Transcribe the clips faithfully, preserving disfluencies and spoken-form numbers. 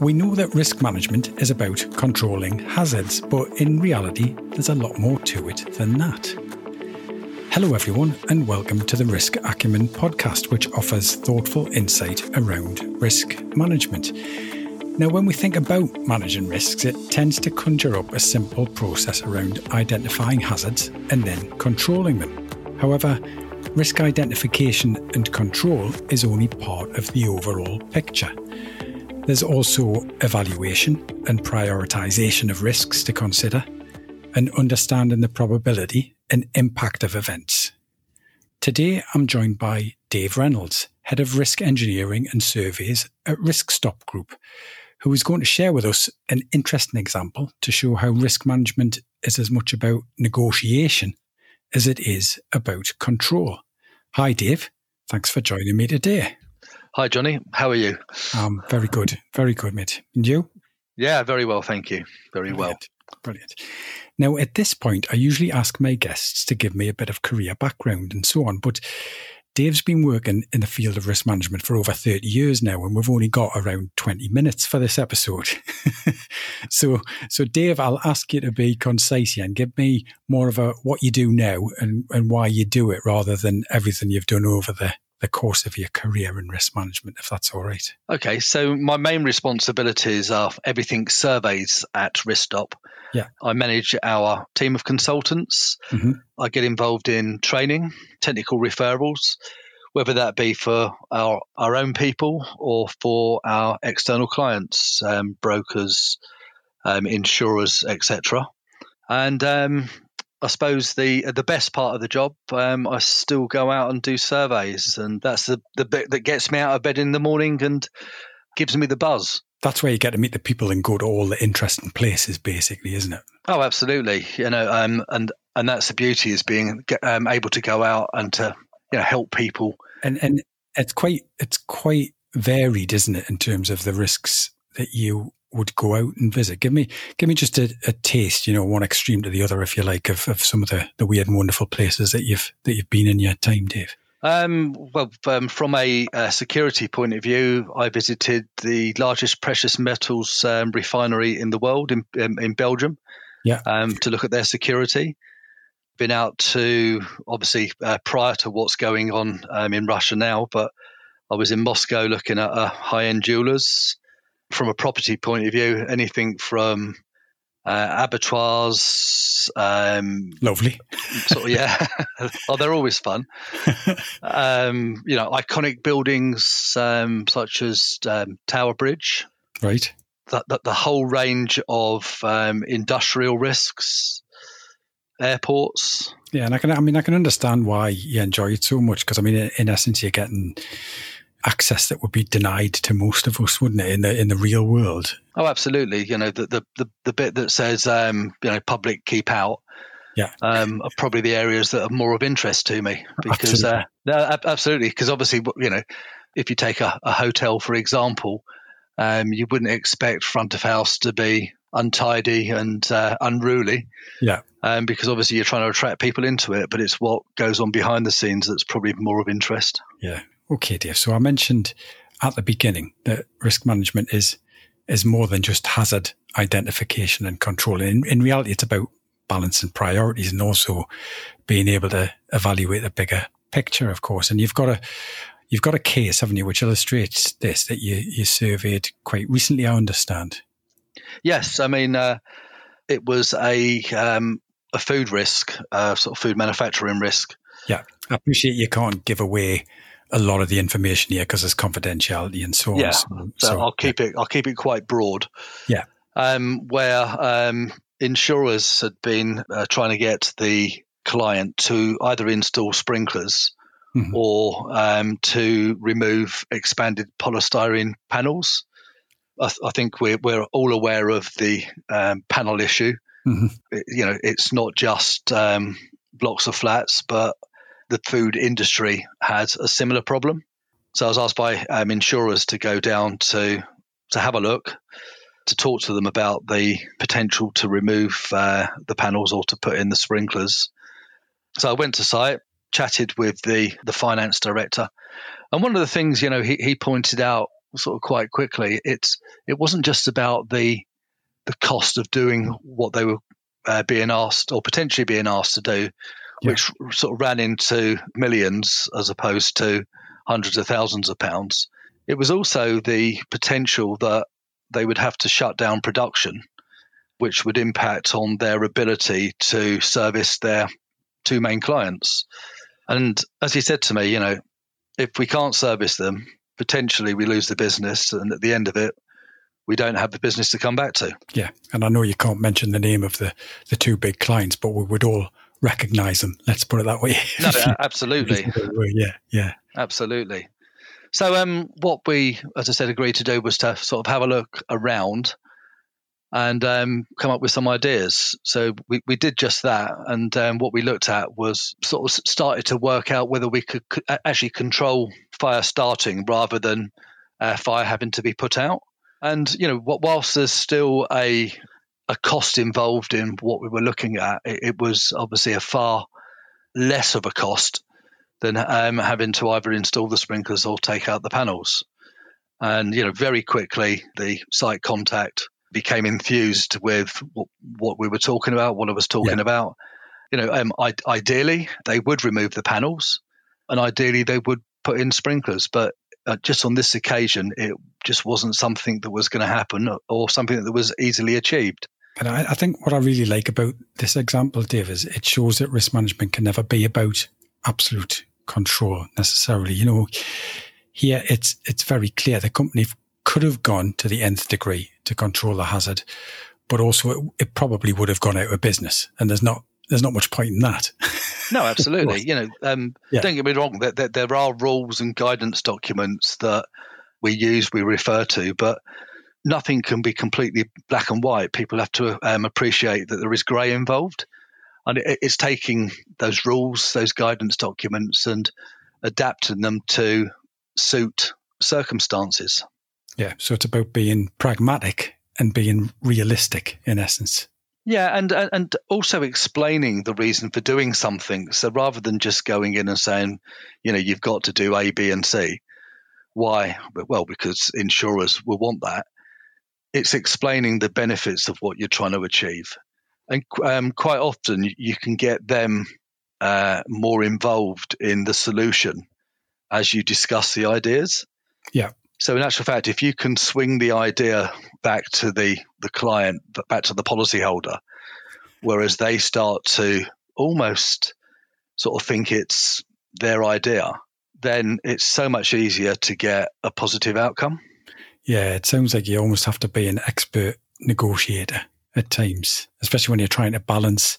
We know that risk management is about controlling hazards, but in reality, there's a lot more to it than that. Hello everyone and welcome to the Risk Acumen podcast, which offers thoughtful insight around risk management. Now, when we think about managing risks, it tends to conjure up a simple process around identifying hazards and then controlling them. However, risk identification and control is only part of the overall picture. There's also evaluation and prioritization of risks to consider, and understanding the probability and impact of events. Today, I'm joined by Dave Reynolds, Head of Risk Engineering and Surveys at RiskStop Group, who is going to share with us an interesting example to show how risk management is as much about negotiation as it is about control. Hi, Dave. Thanks for joining me today. Hi, Johnny. How are you? Um, very good. Very good, mate. And you? Yeah, very well, thank you. Very well. Brilliant. Now, at this point, I usually ask my guests to give me a bit of career background and so on, but Dave's been working in the field of risk management for over thirty years now, and we've only got around twenty minutes for this episode. so, so Dave, I'll ask you to be concise here and give me more of a what you do now and, and why you do it rather than everything you've done over the the course of your career in risk management, if that's all right. Okay, so my main responsibilities are everything surveys at RiskStop. Yeah. I manage our team of consultants. Mm-hmm. I get involved in training, technical referrals, whether that be for our, our own people or for our external clients, um, brokers, um, insurers, et cetera. And um I suppose the the best part of the job, um, I still go out and do surveys, and that's the, the bit that gets me out of bed in the morning and gives me the buzz. That's where you get to meet the people and go to all the interesting places, basically, isn't it? Oh, absolutely. You know, um, and and that's the beauty, is being um, able to go out and to, you know, help people. And and it's quite it's quite varied, isn't it, in terms of the risks that you would go out and visit. Give me give me just a, a taste, you know, one extreme to the other, if you like, of, of some of the, the weird and wonderful places that you've that you've been in your time, Dave. Um, well, um, from a, a security point of view, I visited the largest precious metals um, refinery in the world in in, in Belgium. Yeah. Um, to look at their security. Been out to, obviously, uh, prior to what's going on um, in Russia now, but I was in Moscow looking at uh, high-end jewelers. From a property point of view, anything from uh, abattoirs, um, lovely, sort of, yeah. Oh, they're always fun. Um, you know, iconic buildings um, such as um, Tower Bridge, right? That the, the whole range of um, industrial risks, airports. Yeah, and I can, I mean, I can understand why you enjoy it so much, because I mean, in, in essence, you're getting access that would be denied to most of us, wouldn't it, in the in the real world? Oh, absolutely. You know, the the, the, the bit that says um, you know, public keep out, yeah, um, are probably the areas that are more of interest to me, because absolutely. Uh, no, absolutely, because obviously, you know, if you take a, a hotel for example, um, you wouldn't expect front of house to be untidy and uh, unruly, yeah, um, because obviously you're trying to attract people into it, but it's what goes on behind the scenes that's probably more of interest. Yeah. Okay, Dave. So I mentioned at the beginning that risk management is is more than just hazard identification and control. In, in reality, it's about balancing priorities and also being able to evaluate the bigger picture, of course. And you've got a you've got a case, haven't you, which illustrates this, that you, you surveyed quite recently, I understand. Yes, I mean uh, it was a um, a food risk, uh, sort of food manufacturing risk. Yeah, I appreciate you can't give away a lot of the information here because there's confidentiality and so on. Yeah, so, so I'll keep yeah. it. I'll keep it quite broad. Yeah, um, where um, insurers had been uh, trying to get the client to either install sprinklers, mm-hmm, or um, to remove expanded polystyrene panels. I, th- I think we're we're all aware of the um, panel issue. Mm-hmm. It, you know, it's not just um, blocks of flats, but the food industry has a similar problem. So I was asked by um, insurers to go down to to have a look, to talk to them about the potential to remove uh, the panels or to put in the sprinklers. So I went to site, chatted with the, the finance director. And one of the things, you know, he, he pointed out sort of quite quickly, it's it wasn't just about the the cost of doing what they were uh, being asked or potentially being asked to do, yeah. which sort of ran into millions as opposed to hundreds of thousands of pounds. It was also the potential that they would have to shut down production, which would impact on their ability to service their two main clients. And as he said to me, you know, if we can't service them, potentially we lose the business, and at the end of it, we don't have the business to come back to. Yeah, and I know you can't mention the name of the, the two big clients, but we would all recognise them. Let's put it that way. No, absolutely. yeah, yeah. Absolutely. So um, what we, as I said, agreed to do was to sort of have a look around and um, come up with some ideas. So we, we did just that. And um, what we looked at was sort of started to work out whether we could co- actually control fire starting rather than uh, fire having to be put out. And, you know, whilst there's still a a cost involved in what we were looking at, it, it was obviously a far less of a cost than um, having to either install the sprinklers or take out the panels. And, you know, very quickly, the site contact became infused with what, what we were talking about, what I was talking yeah. about. You know, um, I- ideally, they would remove the panels and ideally they would put in sprinklers, but Uh, just on this occasion, it just wasn't something that was going to happen or something that was easily achieved. And I, I think what I really like about this example, Dave, is it shows that risk management can never be about absolute control necessarily. You know, here it's it's very clear the company could have gone to the nth degree to control the hazard, but also it, it probably would have gone out of business. And there's not there's not much point in that. No, absolutely. You know, um, yeah. don't get me wrong, that there, there, there are rules and guidance documents that we use, we refer to, but nothing can be completely black and white. People have to um, appreciate that there is grey involved. And it, it's taking those rules, those guidance documents, and adapting them to suit circumstances. Yeah, so it's about being pragmatic and being realistic in essence. Yeah, and and also explaining the reason for doing something. So rather than just going in and saying, you know, you've got to do A, B, and C. Why? Well, because insurers will want that. It's explaining the benefits of what you're trying to achieve. And um, quite often you can get them uh, more involved in the solution as you discuss the ideas. Yeah. So in actual fact, if you can swing the idea back to the, the client, back to the policyholder, whereas they start to almost sort of think it's their idea, then it's so much easier to get a positive outcome. Yeah, it sounds like you almost have to be an expert negotiator at times, especially when you're trying to balance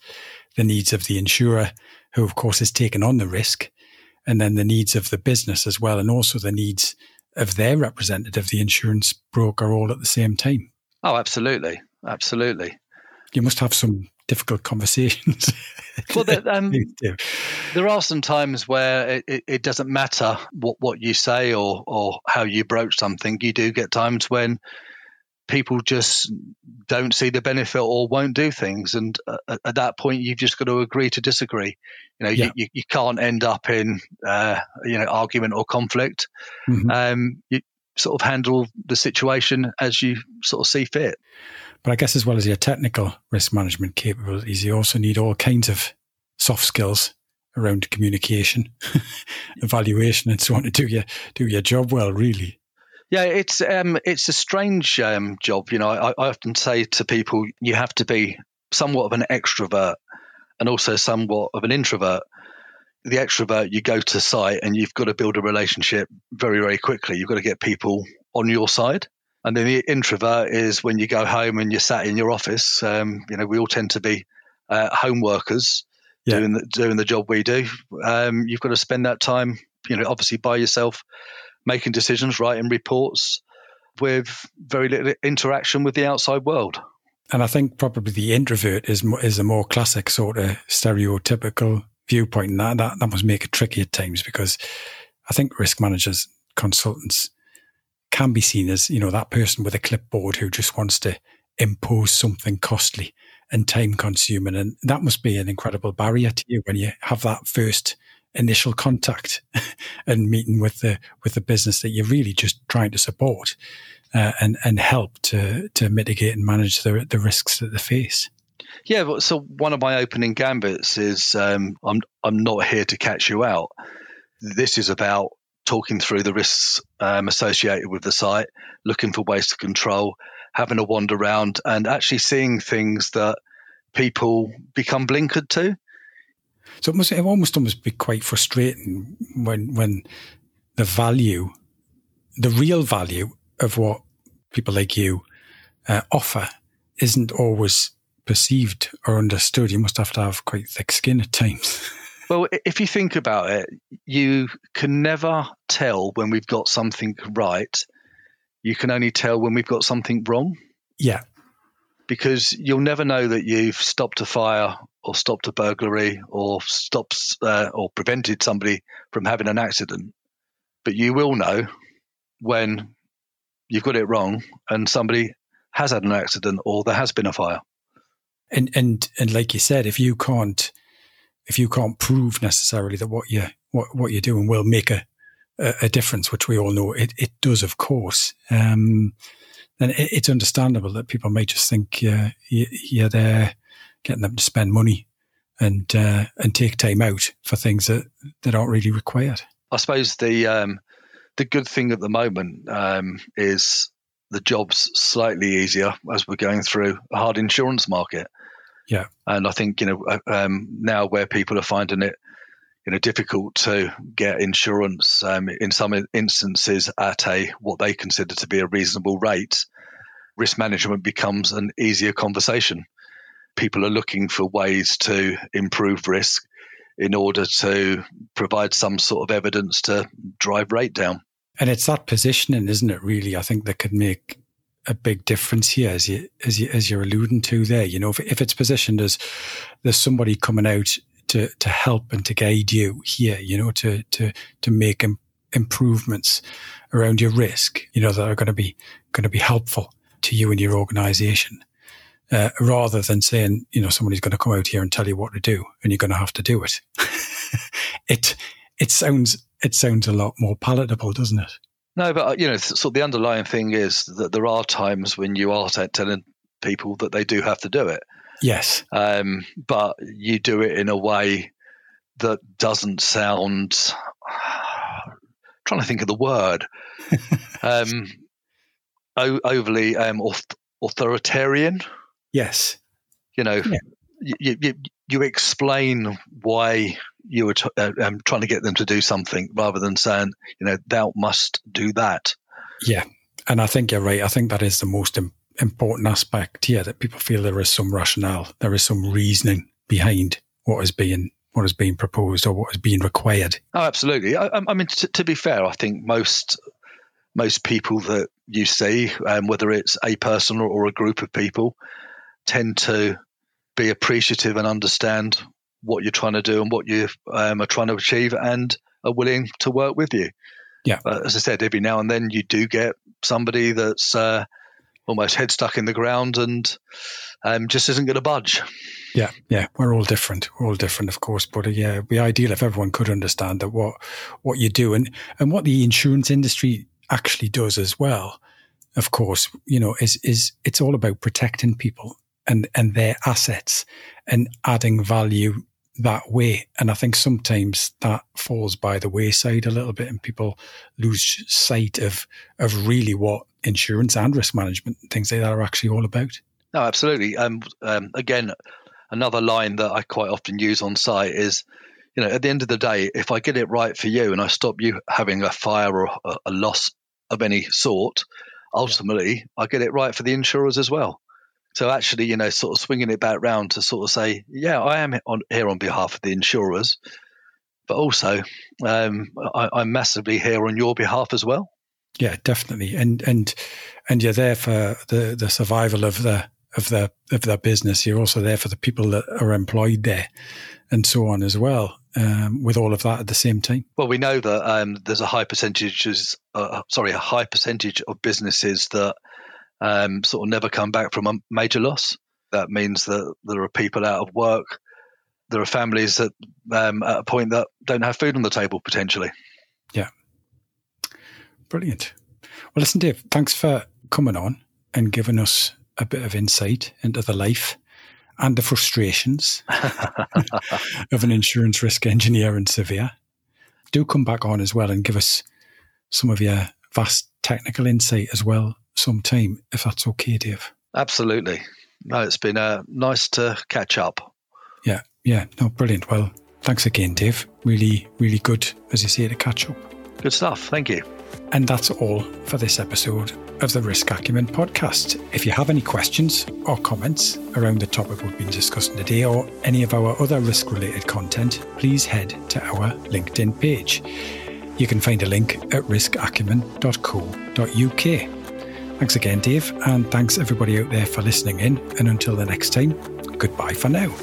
the needs of the insurer, who of course is taking on the risk, and then the needs of the business as well, and also the needs of their representative, the insurance broker, all at the same time. Oh, absolutely. Absolutely. You must have some difficult conversations. Well, there, um, there are some times where it, it doesn't matter what, what you say or, or how you broach something. You do get times when people just don't see the benefit or won't do things. And uh, at that point, you've just got to agree to disagree. You know, yeah. you, you can't end up in, uh, you know, argument or conflict. Mm-hmm. Um, you sort of handle the situation as you sort of see fit. But I guess as well as your technical risk management capabilities, you also need all kinds of soft skills around communication, evaluation and so on to do your, do your job well, really. Yeah, it's um, it's a strange um, job. You know, I, I often say to people, you have to be somewhat of an extrovert and also somewhat of an introvert. The extrovert, you go to site and you've got to build a relationship very, very quickly. You've got to get people on your side. And then the introvert is when you go home and you're sat in your office. Um, you know, we all tend to be uh, home workers yeah. doing, the, doing the job we do. Um, you've got to spend that time, you know, obviously by yourself, making decisions, writing reports with very little interaction with the outside world. And I think probably the introvert is is a more classic sort of stereotypical viewpoint. And that, that, that must make it tricky at times because I think risk managers, consultants can be seen as, you know, that person with a clipboard who just wants to impose something costly and time consuming. And that must be an incredible barrier to you when you have that first initial contact and meeting with the with the business that you're really just trying to support uh, and and help to to mitigate and manage the the risks that they face. Yeah, so one of my opening gambits is um, I'm I'm not here to catch you out. This is about talking through the risks um, associated with the site, looking for ways to control, having a wander around, and actually seeing things that people become blinkered to. So it must it almost almost be quite frustrating when when the value, the real value of what people like you uh, offer, isn't always perceived or understood. You must have to have quite thick skin at times. Well, if you think about it, you can never tell when we've got something right. You can only tell when we've got something wrong. Yeah. Because you'll never know that you've stopped a fire or stopped a burglary or stopped uh, or prevented somebody from having an accident. But you will know when you've got it wrong and somebody has had an accident or there has been a fire. And and and like you said, if you can't if you can't prove necessarily that what you what what you're doing will make a a difference, which we all know it it does, of course. Um, And it's understandable that people may just think uh, you're there getting them to spend money and uh, and take time out for things that, that aren't really required. I suppose the um, the good thing at the moment um, is the job's slightly easier as we're going through a hard insurance market. Yeah, and I think you know um, now where people are finding it you know difficult to get insurance um, in some instances at a what they consider to be a reasonable rate, risk management becomes an easier conversation. People are looking for ways to improve risk in order to provide some sort of evidence to drive rate down. And it's that positioning, isn't it, really, I think that could make a big difference here, as you as you as you're alluding to there. You know, if, if it's positioned as there's somebody coming out to to help and to guide you here, you know, to to to make im- improvements around your risk, you know, that are going to be going to be helpful to you and your organisation, uh, rather than saying, you know, somebody's going to come out here and tell you what to do and you're going to have to do it. it it sounds it sounds a lot more palatable, doesn't it? No, but you know, so the underlying thing is that there are times when you are t- telling people that they do have to do it. Yes. Um, but you do it in a way that doesn't sound, I'm trying to think of the word, um, o- overly um, auth- authoritarian. Yes. You know, yeah. you, you you explain why you were t- uh, um, trying to get them to do something rather than saying, you know, thou must do that. Yeah. And I think you're right. I think that is the most important. important aspect here, that people feel there is some rationale, there is some reasoning behind what is being what is being proposed or what is being required. Oh, absolutely. I, I mean, to, to be fair, I think most most people that you see, um, whether it's a person or, or a group of people, tend to be appreciative and understand what you're trying to do and what you um, are trying to achieve and are willing to work with you. Yeah. But as I said, every now and then you do get somebody that's uh, almost head stuck in the ground and um, just isn't going to budge. Yeah, yeah. We're all different. We're all different, of course. But uh, yeah, it'd be ideal if everyone could understand that what, what you do and, and what the insurance industry actually does as well, of course, you know, is is it's all about protecting people and, and their assets and adding value that way. And I think sometimes that falls by the wayside a little bit and people lose sight of of really what insurance and risk management and things like that are actually all about. No, absolutely. Um, um, again, another line that I quite often use on site is, you know, at the end of the day, if I get it right for you and I stop you having a fire or a, a loss of any sort, ultimately, I get it right for the insurers as well. So actually, you know, sort of swinging it back round to sort of say, yeah, I am on, here on behalf of the insurers, but also um, I, I'm massively here on your behalf as well. Yeah, definitely, and and and you're there for the, the survival of the of the of their business. You're also there for the people that are employed there, and so on as well. Um, with all of that at the same time. Well, we know that um, there's a high percentages, uh, sorry, a high percentage of businesses that. Um, sort of never come back from a major loss. That means that there are people out of work there are families that um, at a point that don't have food on the table potentially. Yeah. Brilliant. Well, listen, Dave, thanks for coming on and giving us a bit of insight into the life and the frustrations of an insurance risk engineer and surveyor. Do come back on as well and give us some of your vast technical insight as well sometime, if that's okay, Dave. Absolutely. No, it's been uh, nice to catch up. Yeah, yeah. No, brilliant. Well, thanks again, Dave. Really, really good, as you say, to catch up. Good stuff. Thank you. And that's all for this episode of the Risk Acumen podcast. If you have any questions or comments around the topic we've been discussing today or any of our other risk-related content, please head to our LinkedIn page. You can find a link at risk acumen dot co dot u k. Thanks again, Dave, and thanks everybody out there for listening in. And until the next time, goodbye for now.